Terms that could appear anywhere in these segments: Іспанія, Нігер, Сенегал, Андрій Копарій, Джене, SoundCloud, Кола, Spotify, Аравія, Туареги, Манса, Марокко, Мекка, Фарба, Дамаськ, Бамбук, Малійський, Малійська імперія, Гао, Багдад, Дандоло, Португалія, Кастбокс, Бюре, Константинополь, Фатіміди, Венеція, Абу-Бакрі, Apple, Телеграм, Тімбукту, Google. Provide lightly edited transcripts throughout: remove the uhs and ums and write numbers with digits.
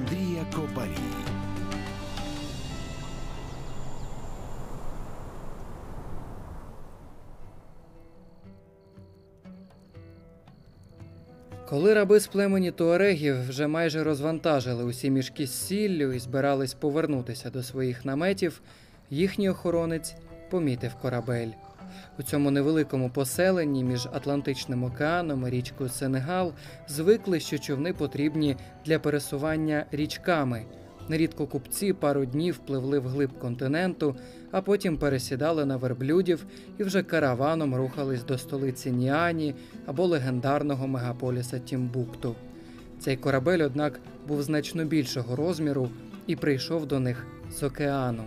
Андрія Копарій. Коли раби з племені туарегів вже майже розвантажили усі мішки з сіллю і збирались повернутися до своїх наметів, їхній охоронець помітив корабель. У цьому невеликому поселенні між Атлантичним океаном і річкою Сенегал звикли, що човни потрібні для пересування річками. Нерідко купці пару днів пливли вглиб континенту, а потім пересідали на верблюдів і вже караваном рухались до столиці Ніані або легендарного мегаполіса Тімбукту. Цей корабель, однак, був значно більшого розміру і прийшов до них з океану.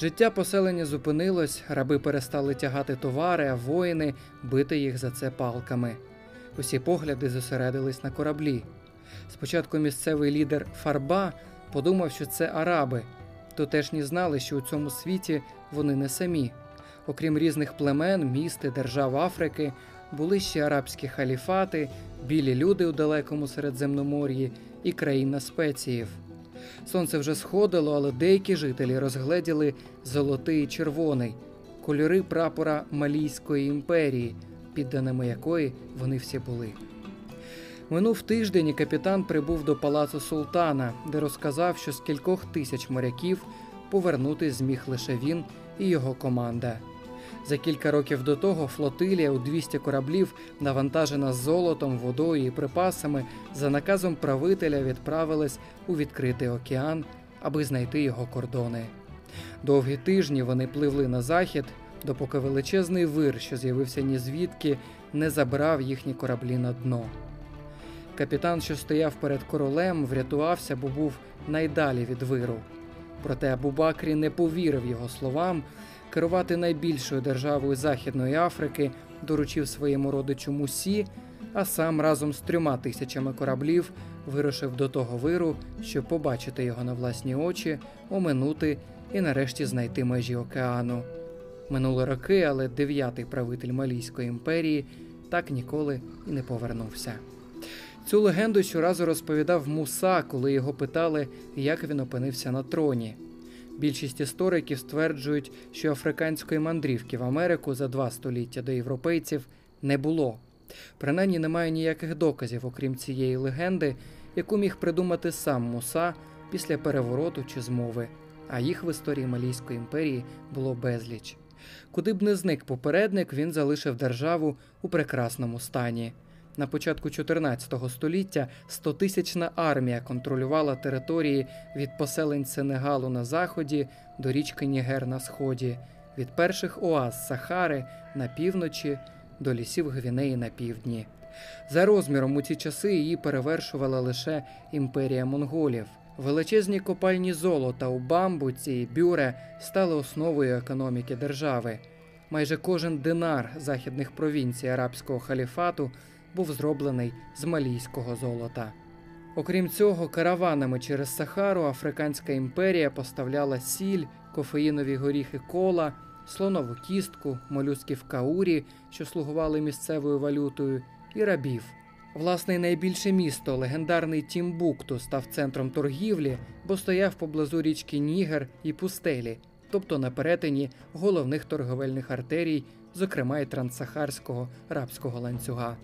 Життя поселення зупинилось, раби перестали тягати товари, а воїни бити їх за це палками. Усі погляди зосередились на кораблі. Спочатку місцевий лідер Фарба подумав, що це араби. Тутешні знали, що у цьому світі вони не самі. Окрім різних племен, міст і держав Африки, були ще арабські халіфати, білі люди у далекому Середземномор'ї і країна спеціїв. Сонце вже сходило, але деякі жителі розгледіли золотий і червоний – кольори прапора Малійської імперії, підданими якої вони всі були. Минув тиждень, і капітан прибув до палацу султана, де розказав, що з кількох тисяч моряків повернутись зміг лише він і його команда. За кілька років до того флотилія у 200 кораблів, навантажена золотом, водою і припасами, за наказом правителя відправилась у відкритий океан, аби знайти його кордони. Довгі тижні вони пливли на захід, допоки величезний вир, що з'явився ні звідки, не забрав їхні кораблі на дно. Капітан, що стояв перед королем, врятувався, бо був найдалі від виру. Проте Абу-Бакрі не повірив його словам. Керувати найбільшою державою Західної Африки доручив своєму родичу Мусі, а сам разом з 3 тисячами кораблів вирушив до того виру, щоб побачити його на власні очі, оминути і нарешті знайти межі океану. Минули роки, але 9-й правитель Малійської імперії так ніколи і не повернувся. Цю легенду щоразу розповідав Муса, коли його питали, як він опинився на троні. Більшість істориків стверджують, що африканської мандрівки в Америку за 2 століття до європейців не було. Принаймні немає ніяких доказів, окрім цієї легенди, яку міг придумати сам Муса після перевороту чи змови, а їх в історії Малійської імперії було безліч. Куди б не зник попередник, він залишив державу у прекрасному стані. На початку 14 століття 100-тисячна армія контролювала території від поселень Сенегалу на заході до річки Нігер на сході, від перших оаз Сахари на півночі до лісів Гвінеї на півдні. За розміром у ці часи її перевершувала лише імперія монголів. Величезні копальні золота у Бамбуці і Бюре стали основою економіки держави. Майже кожен динар західних провінцій арабського халіфату був зроблений з малійського золота. Окрім цього, караванами через Сахару Африканська імперія поставляла сіль, кофеїнові горіхи кола, слонову кістку, молюсків каурі, що слугували місцевою валютою, і рабів. Власне, найбільше місто, легендарний Тімбукту, став центром торгівлі, бо стояв поблизу річки Нігер і пустелі, тобто на перетині головних торговельних артерій, зокрема й транссахарського рабського ланцюга.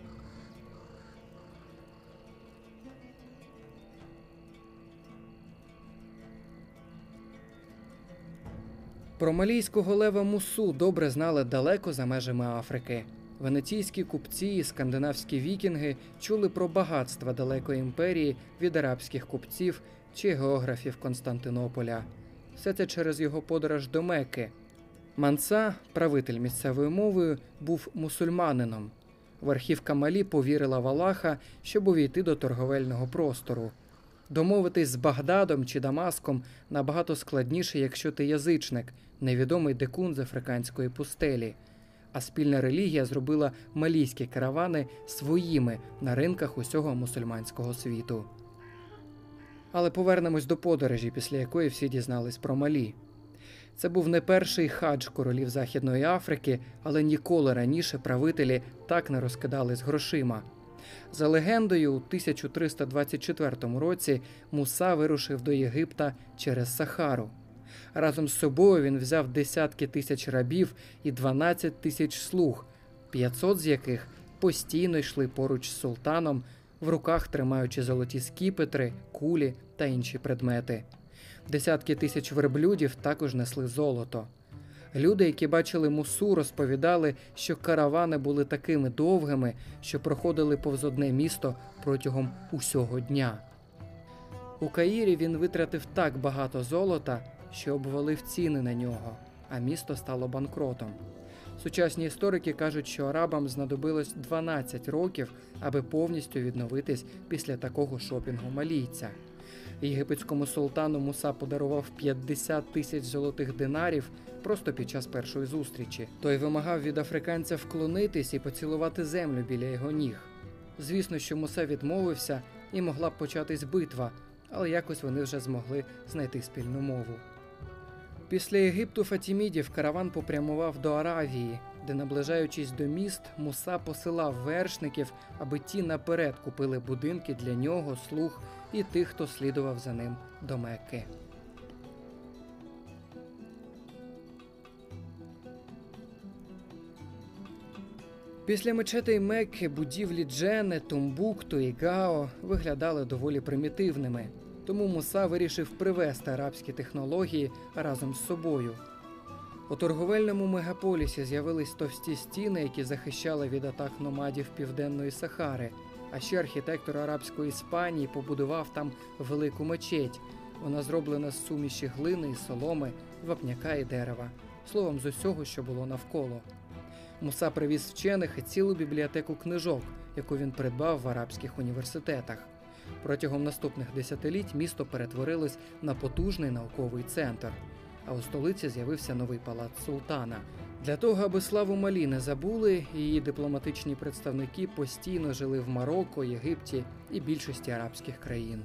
Про малійського лева Мусу добре знали далеко за межами Африки. Венеційські купці і скандинавські вікінги чули про багатства далекої імперії від арабських купців чи географів Константинополя. Все це через його подорож до Мекки. Манса, правитель місцевою мовою, був мусульманином. Верхівка Малі повірила в Аллаха, щоб увійти до торговельного простору. Домовитись з Багдадом чи Дамаском набагато складніше, якщо ти язичник, невідомий дикун з африканської пустелі. А спільна релігія зробила малійські каравани своїми на ринках усього мусульманського світу. Але повернемось до подорожі, після якої всі дізнались про Малі. Це був не перший хадж королів Західної Африки, але ніколи раніше правителі так не розкидались грошима. За легендою, у 1324 році Муса вирушив до Єгипта через Сахару. Разом з собою він взяв десятки тисяч рабів і 12 тисяч слуг, 500 з яких постійно йшли поруч з султаном, в руках тримаючи золоті скіпетри, кулі та інші предмети. Десятки тисяч верблюдів також несли золото. Люди, які бачили Мусу, розповідали, що каравани були такими довгими, що проходили повз одне місто протягом усього дня. У Каїрі він витратив так багато золота, що обвалив ціни на нього, а місто стало банкротом. Сучасні історики кажуть, що арабам знадобилось 12 років, аби повністю відновитись після такого шопінгу малійця. Єгипетському султану Муса подарував 50 тисяч золотих динарів просто під час першої зустрічі. Той вимагав від африканця вклонитись і поцілувати землю біля його ніг. Звісно, що Муса відмовився і могла б початись битва, але якось вони вже змогли знайти спільну мову. Після Єгипту Фатімідів караван попрямував до Аравії, де, наближаючись до міст, Муса посилав вершників, аби ті наперед купили будинки для нього, слуг і тих, хто слідував за ним до Мекки. Після мечетей Мекки будівлі Джене, Тімбукту і Гао виглядали доволі примітивними. Тому Муса вирішив привезти арабські технології разом з собою. У торговельному мегаполісі з'явились товсті стіни, які захищали від атак номадів Південної Сахари. А ще архітектор арабської Іспанії побудував там велику мечеть. Вона зроблена з суміші глини і соломи, вапняка і дерева. Словом, з усього, що було навколо. Муса привіз вчених і цілу бібліотеку книжок, яку він придбав в арабських університетах. Протягом наступних десятиліть місто перетворилось на потужний науковий центр, а у столиці з'явився новий палац султана. Для того, аби славу Малі не забули, її дипломатичні представники постійно жили в Марокко, Єгипті і більшості арабських країн.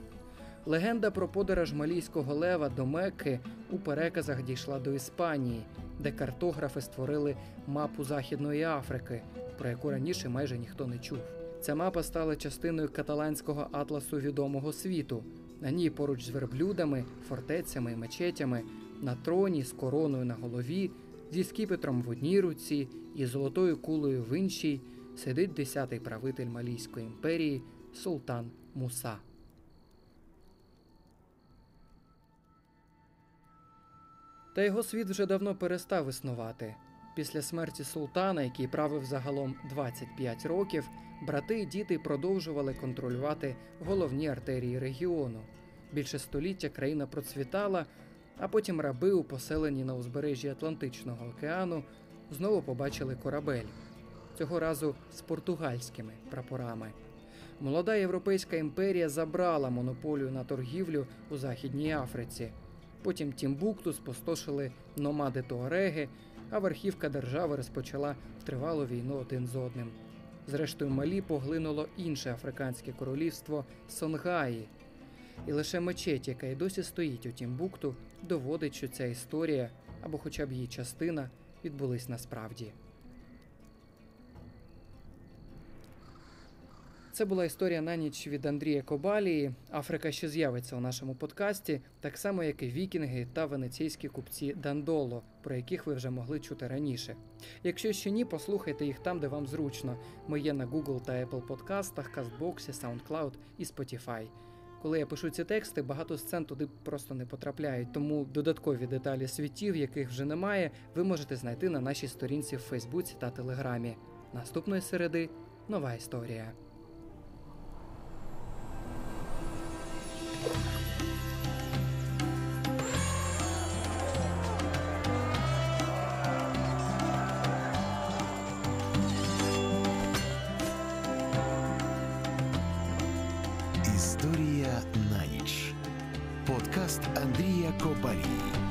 Легенда про подорож малійського лева до Мекки у переказах дійшла до Іспанії, де картографи створили мапу Західної Африки, про яку раніше майже ніхто не чув. Ця мапа стала частиною каталанського атласу відомого світу. На ній поруч з верблюдами, фортецями і мечетями, на троні з короною на голові, зі скіпетром в одній руці і золотою кулею в іншій сидить 10-й правитель Малійської імперії султан Муса. Та його світ вже давно перестав існувати. Після смерті султана, який правив загалом 25 років, брати і діти продовжували контролювати головні артерії регіону. Більше століття країна процвітала, а потім раби, у поселенні на узбережжі Атлантичного океану, знову побачили корабель. Цього разу з португальськими прапорами. Молода європейська імперія забрала монополію на торгівлю у Західній Африці. Потім Тімбукту спустошили номади Туареги, а верхівка держави розпочала тривалу війну один з одним. Зрештою, Малі поглинуло інше африканське королівство – Сонгаї. І лише мечеть, яка й досі стоїть у Тімбукту, доводить, що ця історія, або хоча б її частина, відбулись насправді. Це була історія на ніч від Андрія Копарія. Африка ще з'явиться у нашому подкасті, так само, як і вікінги та венеційські купці Дандоло, про яких ви вже могли чути раніше. Якщо ще ні, послухайте їх там, де вам зручно. Ми є на Google та Apple подкастах, Кастбоксі, SoundCloud і Spotify. Коли я пишу ці тексти, багато сцен туди просто не потрапляють, тому додаткові деталі світів, яких вже немає, ви можете знайти на нашій сторінці в Фейсбуці та Телеграмі. Наступної середи – нова історія. Історія на ніч. Подкаст Андрія Копарії.